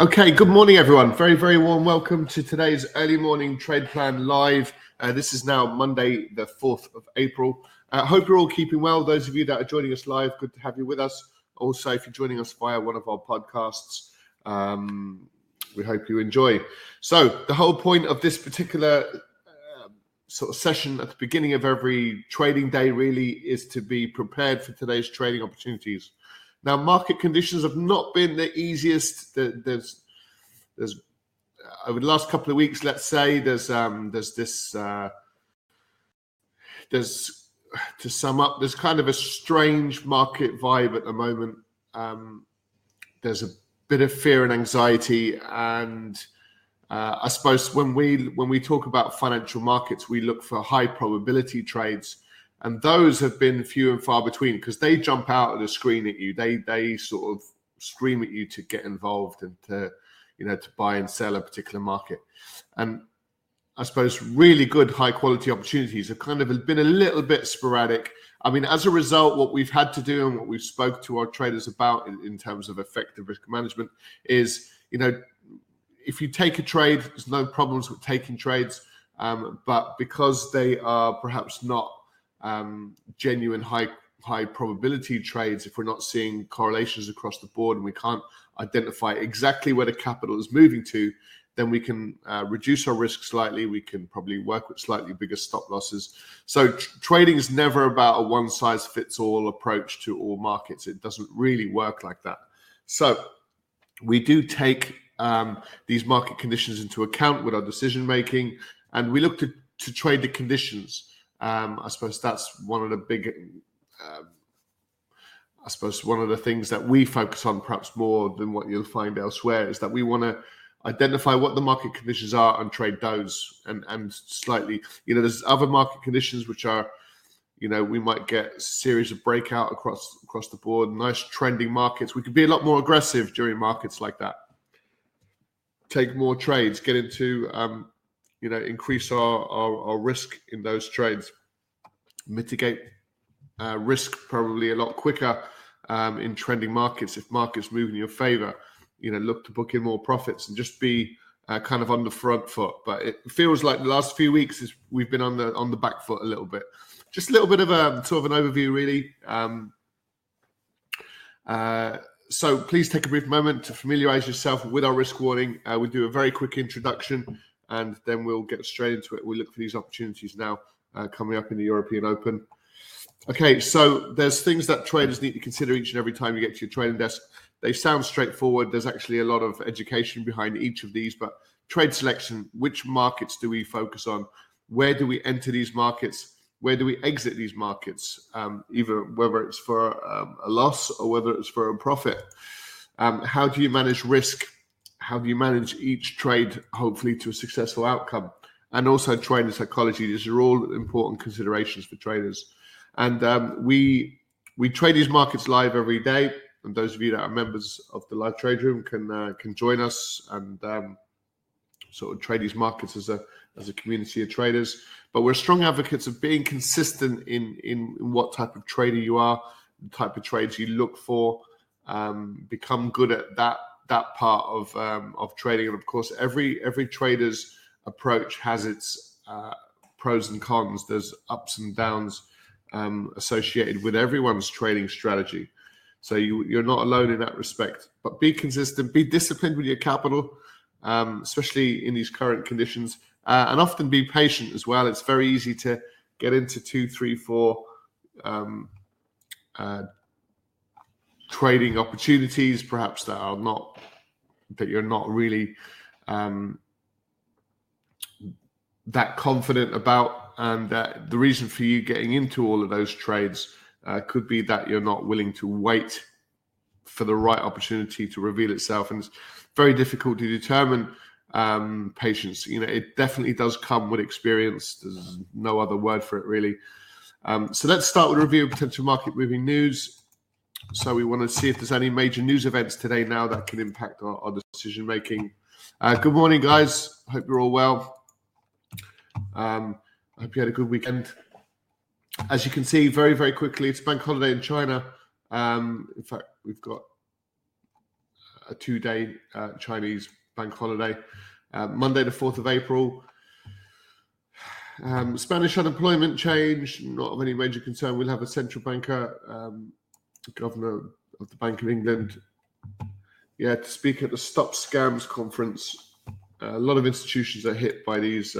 Okay, good morning, everyone. Very, very warm welcome to today's Early Morning Trade Plan Live. This is now Monday, the 4th of April. Hope you're all keeping well. Those of you that are joining us live, good to have you with us. Also, if you're joining us via one of our podcasts, we hope you enjoy. So the whole point of this particular sort of session at the beginning of every trading day really is to be prepared for today's trading opportunities. Now, market conditions have not been the easiest. There's over the last couple of weeks, let's say, there's kind of a strange market vibe at the moment. There's a bit of fear and anxiety, and I suppose when we talk about financial markets, we look for high probability trades. And those have been few and far between because they jump out of the screen at you. They sort of scream at you to get involved and to, you know, to buy and sell a particular market. And I suppose really good high quality opportunities have kind of been a little bit sporadic. I mean, as a result, what we've had to do and what we've spoke to our traders about in terms of effective risk management is, you know, if you take a trade, there's no problems with taking trades, but because they are perhaps not genuine high probability trades, if we're not seeing correlations across the board and we can't identify exactly where the capital is moving to, then we can reduce our risk slightly. We can probably work with slightly bigger stop losses. So trading is never about a one size fits all approach to all markets. It doesn't really work like that. So we do take these market conditions into account with our decision making, and we look to trade the conditions. I suppose that's one of the big, I suppose one of the things that we focus on perhaps more than what you'll find elsewhere is that we want to identify what the market conditions are and trade those and slightly, you know, there's other market conditions which are, you know, we might get a series of breakout across the board, nice trending markets. We could be a lot more aggressive during markets like that. Take more trades, get into, you know, increase our risk in those trades, mitigate risk probably a lot quicker in trending markets. If markets move in your favor, you know, look to book in more profits and just be kind of on the front foot. But it feels like the last few weeks is we've been on the back foot a little bit. Just a little bit of a sort of an overview, really. So please take a brief moment to familiarize yourself with our risk warning. We do a very quick introduction, and then we'll get straight into it. We look for these opportunities now coming up in the European Open. Okay, so there's things that traders need to consider each and every time you get to your trading desk. They sound straightforward. There's actually a lot of education behind each of these, but trade selection, which markets do we focus on? Where do we enter these markets? Where do we exit these markets? Either whether it's for a loss or whether it's for a profit. How do you manage risk? How do you manage each trade, hopefully, to a successful outcome? And also trader psychology. These are all important considerations for traders. And we trade these markets live every day. And those of you that are members of the Live Trade Room can join us and sort of trade these markets as a community of traders. But we're strong advocates of being consistent in what type of trader you are, the type of trades you look for, become good at that part of trading. And of course, every trader's approach has its pros and cons. There's ups and downs associated with everyone's trading strategy. So you're not alone in that respect, but be consistent, be disciplined with your capital, especially in these current conditions, and often be patient as well. It's very easy to get into 2, 3, 4, trading opportunities perhaps that you're not really that confident about, and the reason for you getting into all of those trades could be that you're not willing to wait for the right opportunity to reveal itself, and it's very difficult to determine patience. You know, it definitely does come with experience. There's no other word for it, really. So let's start with a review of potential market moving news. So we want to see if there's any major news events today now that can impact our decision making. Good morning, guys. Hope you're all well. I hope you had a good weekend. As you can see, very, very quickly, it's bank holiday in China. In fact, we've got a two-day Chinese bank holiday. Monday, the 4th of April. Spanish unemployment change, not of any major concern. We'll have a central banker, governor of the Bank of England, to speak at the Stop Scams conference. A lot of institutions are hit by these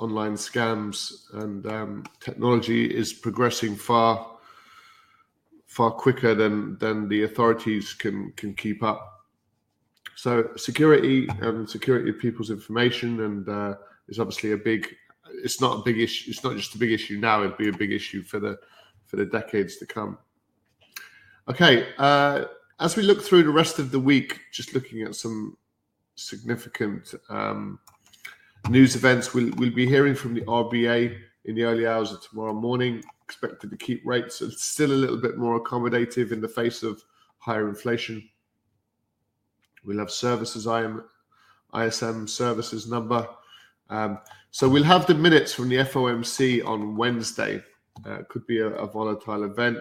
online scams, and technology is progressing far quicker than the authorities can keep up. So security and security of people's information, and is obviously it's not a big issue. It's not just a big issue now. It'd be a big issue for the decades to come. Okay, as we look through the rest of the week, just looking at some significant news events, we'll be hearing from the RBA in the early hours of tomorrow morning, expected to keep rates still a little bit more accommodative in the face of higher inflation. We'll have services, ISM services number. So we'll have the minutes from the FOMC on Wednesday. Could be a volatile event.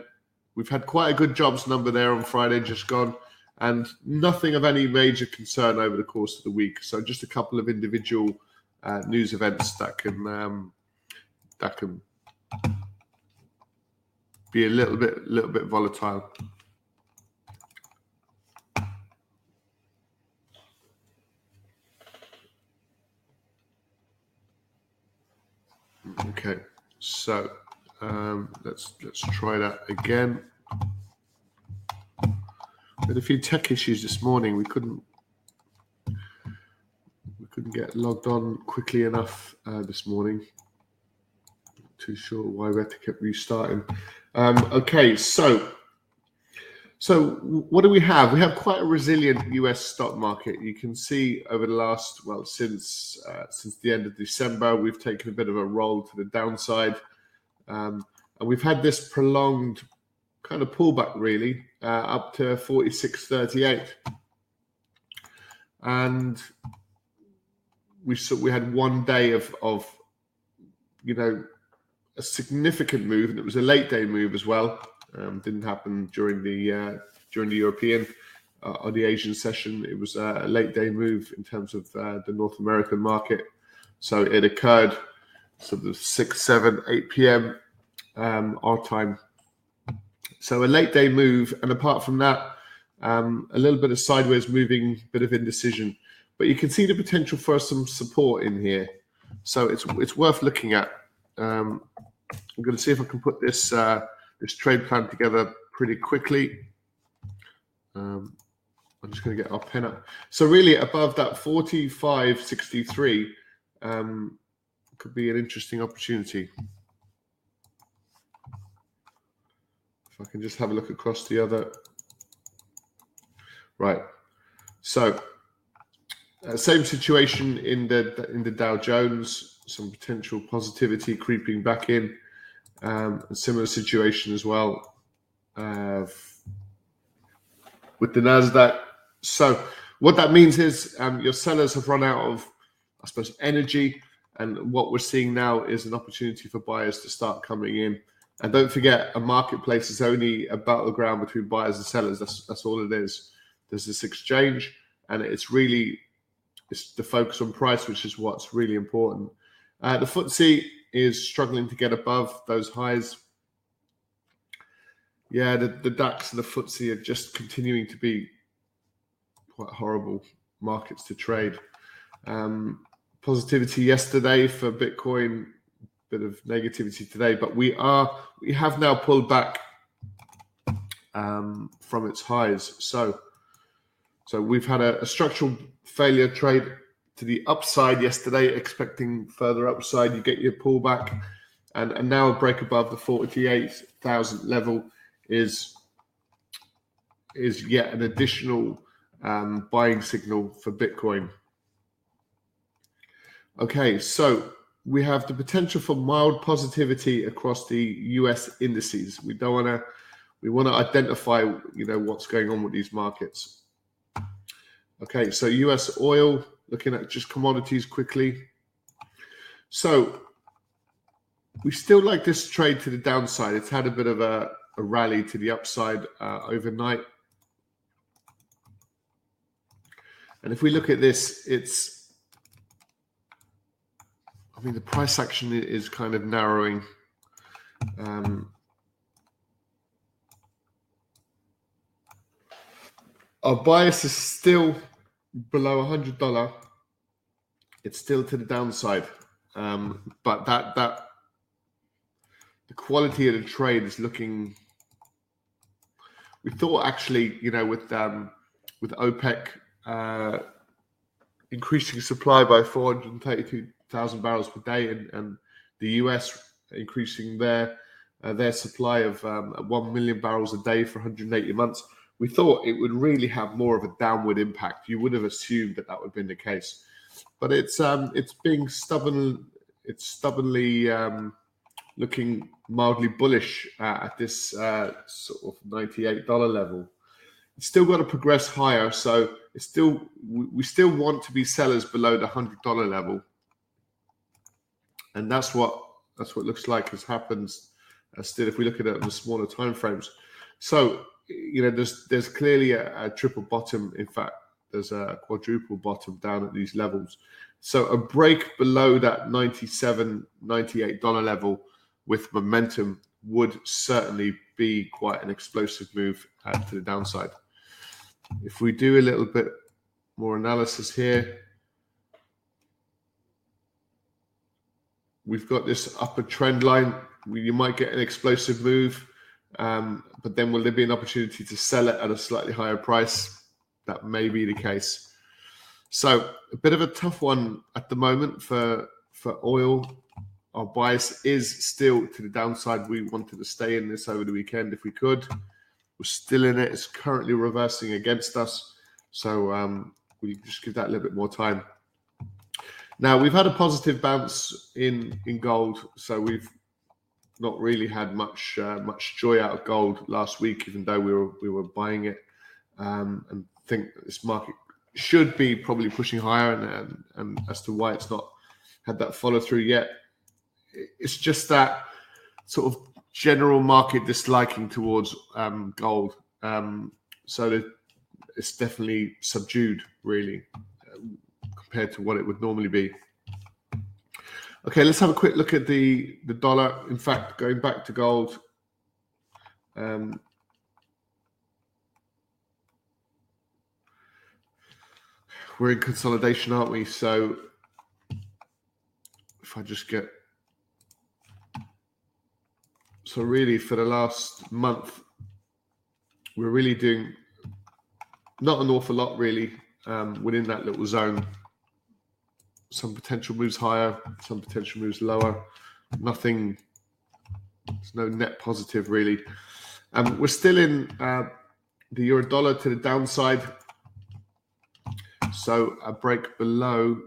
We've had quite a good jobs number there on Friday, just gone, and nothing of any major concern over the course of the week. So just a couple of individual news events that can be a little bit volatile. Okay, so let's try that again. We had a few tech issues this morning. We couldn't get logged on quickly enough this morning. Not too sure why we had to keep restarting. Okay, so what do we have? We have quite a resilient US stock market. You can see over the last, since the end of December, we've taken a bit of a roll to the downside. And we've had this prolonged kind of pullback, really, up to 46.38. And we had one day of a significant move, and it was a late day move as well. Didn't happen during the European or the Asian session. It was a late day move in terms of the North American market. So it occurred sort of 6, 7, 8 p.m. Our time. So a late day move, and apart from that, a little bit of sideways moving, bit of indecision. But you can see the potential for some support in here. So it's worth looking at. I'm going to see if I can put this trade plan together pretty quickly. I'm just going to get our pen up. So really above that 45.63 could be an interesting opportunity. If I can just have a look across the other. Right. So same situation in the Dow Jones, some potential positivity creeping back in. A similar situation as well with the Nasdaq. So what that means is your sellers have run out of, I suppose, energy, and what we're seeing now is an opportunity for buyers to start coming in. And don't forget, a marketplace is only a battleground between buyers and sellers. That's all it is. There's this exchange, and it's the focus on price, which is what's really important. The FTSE is struggling to get above those highs. The DAX and the FTSE are just continuing to be quite horrible markets to trade. Positivity yesterday for Bitcoin, bit of negativity today, but we have now pulled back from its highs. So we've had a structural failure trade to the upside yesterday, expecting further upside. You get your pullback, and now a break above the 48,000 level is yet an additional buying signal for Bitcoin. Okay, so we have the potential for mild positivity across the US indices. We want to identify what's going on with these markets. Okay, so US oil. Looking at just commodities quickly. So we still like this trade to the downside. It's had a bit of a rally to the upside overnight. And if we look at this, it's, I mean, the price action is kind of narrowing. Our bias is still below $100. It's still to the downside, but that the quality of the trade is looking. We thought actually, you know, with OPEC increasing supply by 432,000 barrels per day, and the US increasing their supply of 1 million barrels a day for 180 months, we thought it would really have more of a downward impact. You would have assumed that that would have been the case, but it's being stubborn. It's stubbornly looking mildly bullish at this sort of $98 level. It's still got to progress higher, so it's still we still want to be sellers below the $100 level, and that's what it looks like has happened. Still, if we look at it on the smaller time frames, so. You know, there's clearly a triple bottom. In fact, there's a quadruple bottom down at these levels. So a break below that $97, $98 level with momentum would certainly be quite an explosive move to the downside. If we do a little bit more analysis here, we've got this upper trend line. You might get an explosive move. But then will there be an opportunity to sell it at a slightly higher price? That may be the case. So a bit of a tough one at the moment for oil. Our bias is still to the downside. We wanted to stay in this over the weekend if we could. We're still in it. It's currently reversing against us. So we just give that a little bit more time. Now, we've had a positive bounce in gold. So we've not really had much joy out of gold last week, even though we were buying it, and think this market should be probably pushing higher. And as to why it's not had that follow through yet, it's just that sort of general market disliking towards gold. So that it's definitely subdued, really, compared to what it would normally be. Okay, let's have a quick look at the dollar. In fact, going back to gold, we're in consolidation, aren't we? So if I just get... So really, for the last month, we're really doing not an awful lot, really, within that little zone. Some potential moves higher, some potential moves lower. Nothing, there's no net positive really. We're still in the euro dollar to the downside. So a break below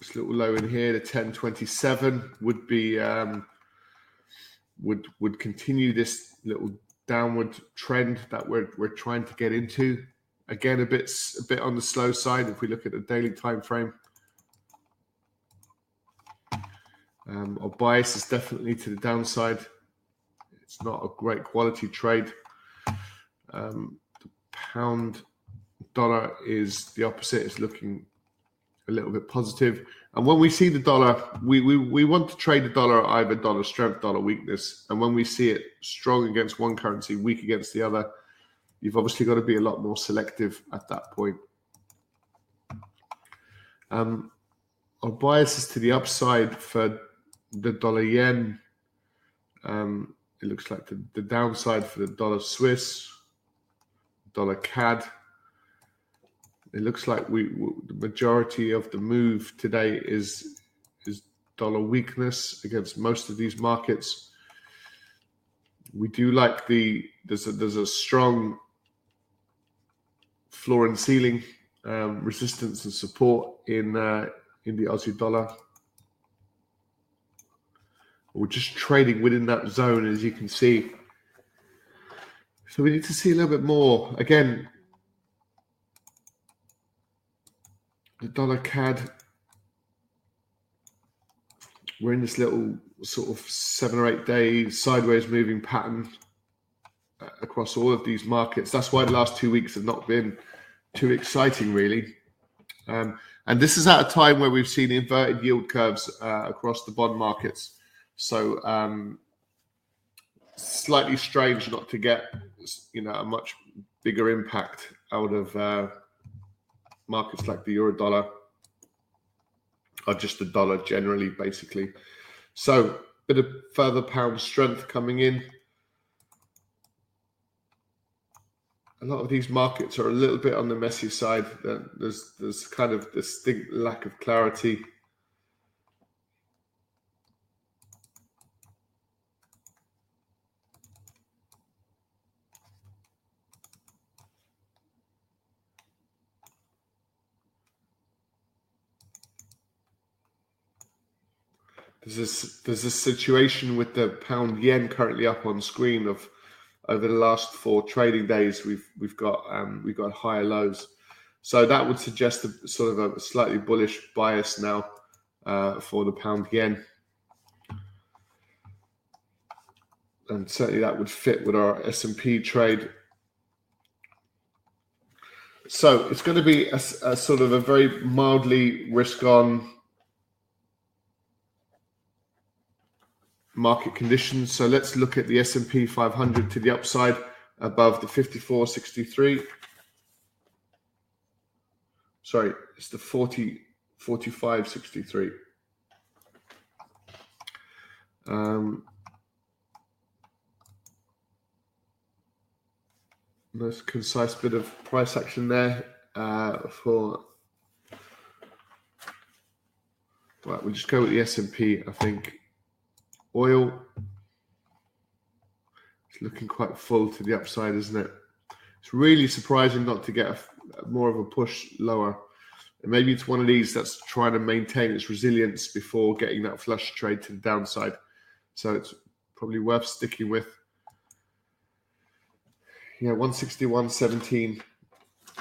this little low in here, the 10.27 would be would continue this little downward trend that we're trying to get into. Again, a bit on the slow side if we look at the daily time frame. Our bias is definitely to the downside. It's not a great quality trade. The pound dollar is the opposite. It's looking a little bit positive. And when we see the dollar, we want to trade the dollar either dollar strength, dollar weakness. And when we see it strong against one currency, weak against the other, you've obviously got to be a lot more selective at that point. Our bias is to the upside for the dollar yen. It looks like the downside for the dollar Swiss, dollar CAD. It looks like the majority of the move today is dollar weakness against most of these markets. We do like there's a strong floor and ceiling resistance and support in the Aussie dollar. We're just trading within that zone, as you can see. So we need to see a little bit more. Again, the dollar CAD, we're in this little sort of 7 or 8 day sideways moving pattern. across all of these markets. That's why the last 2 weeks have not been too exciting, really. And this is at a time where we've seen inverted yield curves across the bond markets. So slightly strange not to get, you know, a much bigger impact out of markets like the euro dollar, or just the dollar generally, basically. So a bit of further pound strength coming in. A lot of these markets are a little bit on the messy side. There's kind of distinct lack of clarity. There's a situation with the pound yen currently up on screen of over the last 4 trading days we've got higher lows, so that would suggest a sort of a slightly bullish bias now for the pound yen, and certainly that would fit with our S&P trade. So it's going to be a sort of a very mildly risk on market conditions. So let's look at the S&P 500 to the upside above the 54.63. Sorry, it's the 45.63. Most concise bit of price action there for. Right, we'll just go with the S&P, I think. Oil, it's looking quite full to the upside, isn't it? It's really surprising not to get more of a push lower. And maybe it's one of these that's trying to maintain its resilience before getting that flush trade to the downside. So it's probably worth sticking with. Yeah, 161.17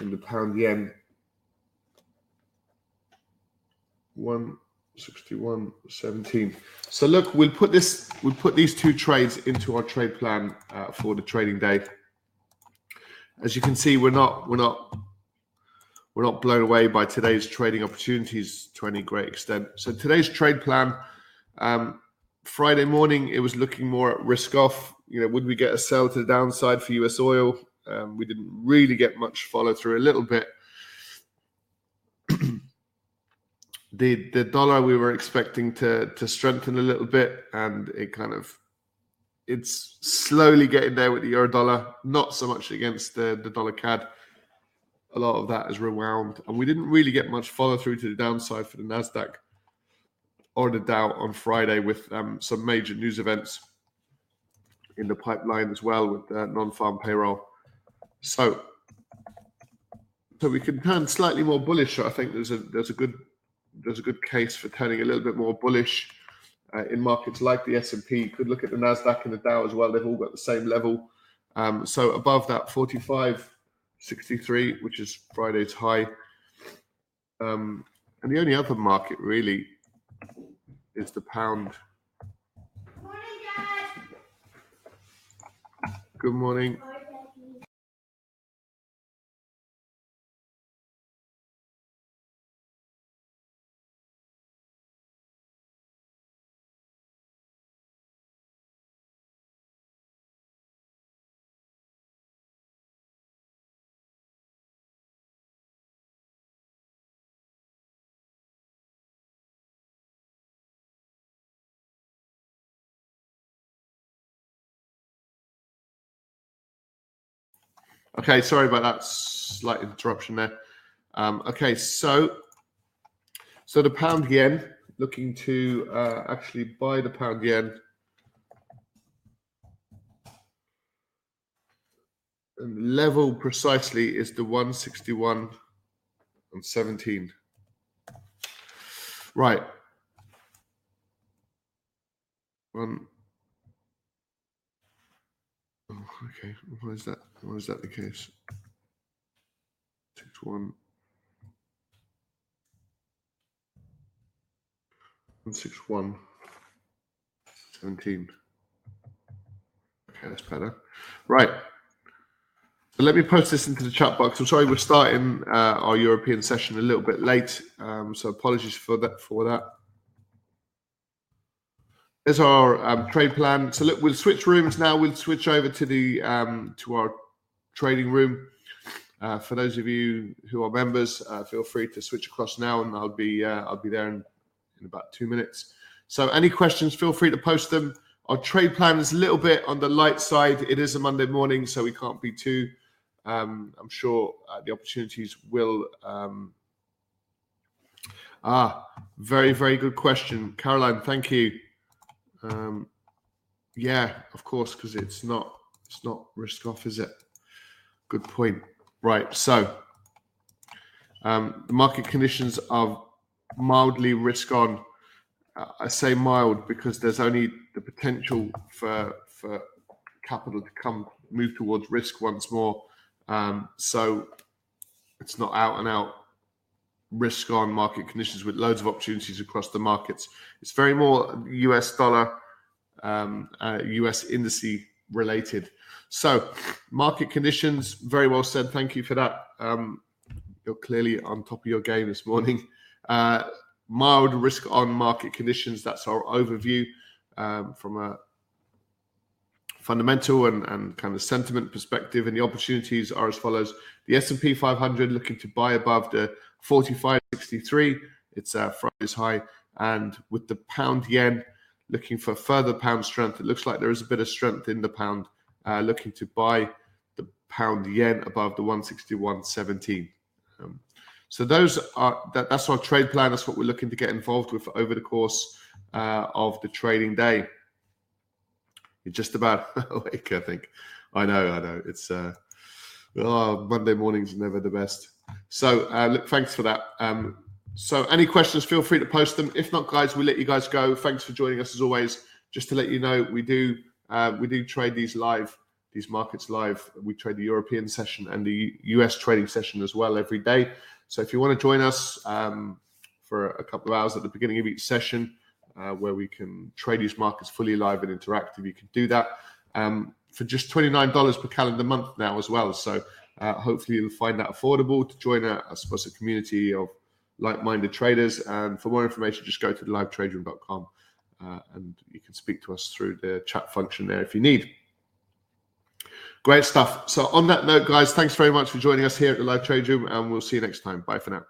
in the pound yen. 161.17. So look, we'll put these 2 trades into our trade plan for the trading day. As you can see, we're not blown away by today's trading opportunities to any great extent. So today's trade plan, Friday morning, it was looking more at risk off. You know, would we get a sell to the downside for US oil? We didn't really get much follow through, a little bit. The dollar we were expecting to strengthen a little bit, and it's slowly getting there with the euro dollar, not so much against the dollar CAD. A lot of that is rewound, and we didn't really get much follow through to the downside for the Nasdaq or the Dow on Friday, with some major news events in the pipeline as well, with non-farm payroll. So we can turn slightly more bullish. I think there's a good case for turning a little bit more bullish in markets like the S&P. You could look at the Nasdaq and the Dow as well. They've all got the same level. So above that 45.63, which is Friday's high. And the only other market really is the pound. Morning, Dad. Good morning. Okay, sorry about that slight interruption there. Okay, so the pound yen, looking to actually buy the pound yen. And the level precisely is the 161.17. Right. 1. Oh, okay, why is that? Why is that the case? 61. 161.17. Okay, that's better. Right. So let me post this into the chat box. I'm sorry, we're starting our European session a little bit late, so apologies for that. There's our trade plan. So look, we'll switch rooms now. We'll switch over to the to our trading room. For those of you who are members, feel free to switch across now, and I'll be there in about 2 minutes. So any questions, feel free to post them. Our trade plan is a little bit on the light side. It is a Monday morning, so we can't be too. I'm sure the opportunities will. Very, very good question, Caroline. Thank you. Yeah, of course, because it's not risk off, is it? Good point. Right, so the market conditions are mildly risk on. I say mild because there's only the potential for capital to move towards risk once more. So it's not out and out risk on market conditions with loads of opportunities across the markets. It's very more US dollar, US indices related. So market conditions, very well said. Thank you for that. You're clearly on top of your game this morning. Mild risk on market conditions. That's our overview from a fundamental and kind of sentiment perspective, and the opportunities are as follows. The S&P 500 looking to buy above the 45.63. It's Friday's high, and with the pound yen looking for further pound strength. It looks like there is a bit of strength in the pound, looking to buy the pound yen above the 161.17. So that's our trade plan. That's what we're looking to get involved with over the course of the trading day. You're just about awake, I think. I know. It's Monday morning's never the best. So look, thanks for that. So any questions, feel free to post them. If not, guys, we'll let you guys go. Thanks for joining us as always. Just to let you know, we do trade these markets live. We trade the European session and the US trading session as well every day. So if you want to join us for a couple of hours at the beginning of each session, where we can trade these markets fully live and interactive, you can do that for just $29 per calendar month now as well. So hopefully you'll find that affordable to join a community of like-minded traders. And for more information, just go to livetraderoom.com and you can speak to us through the chat function there if you need. Great stuff. So on that note, guys, thanks very much for joining us here at the Live Trade Room, and we'll see you next time. Bye for now.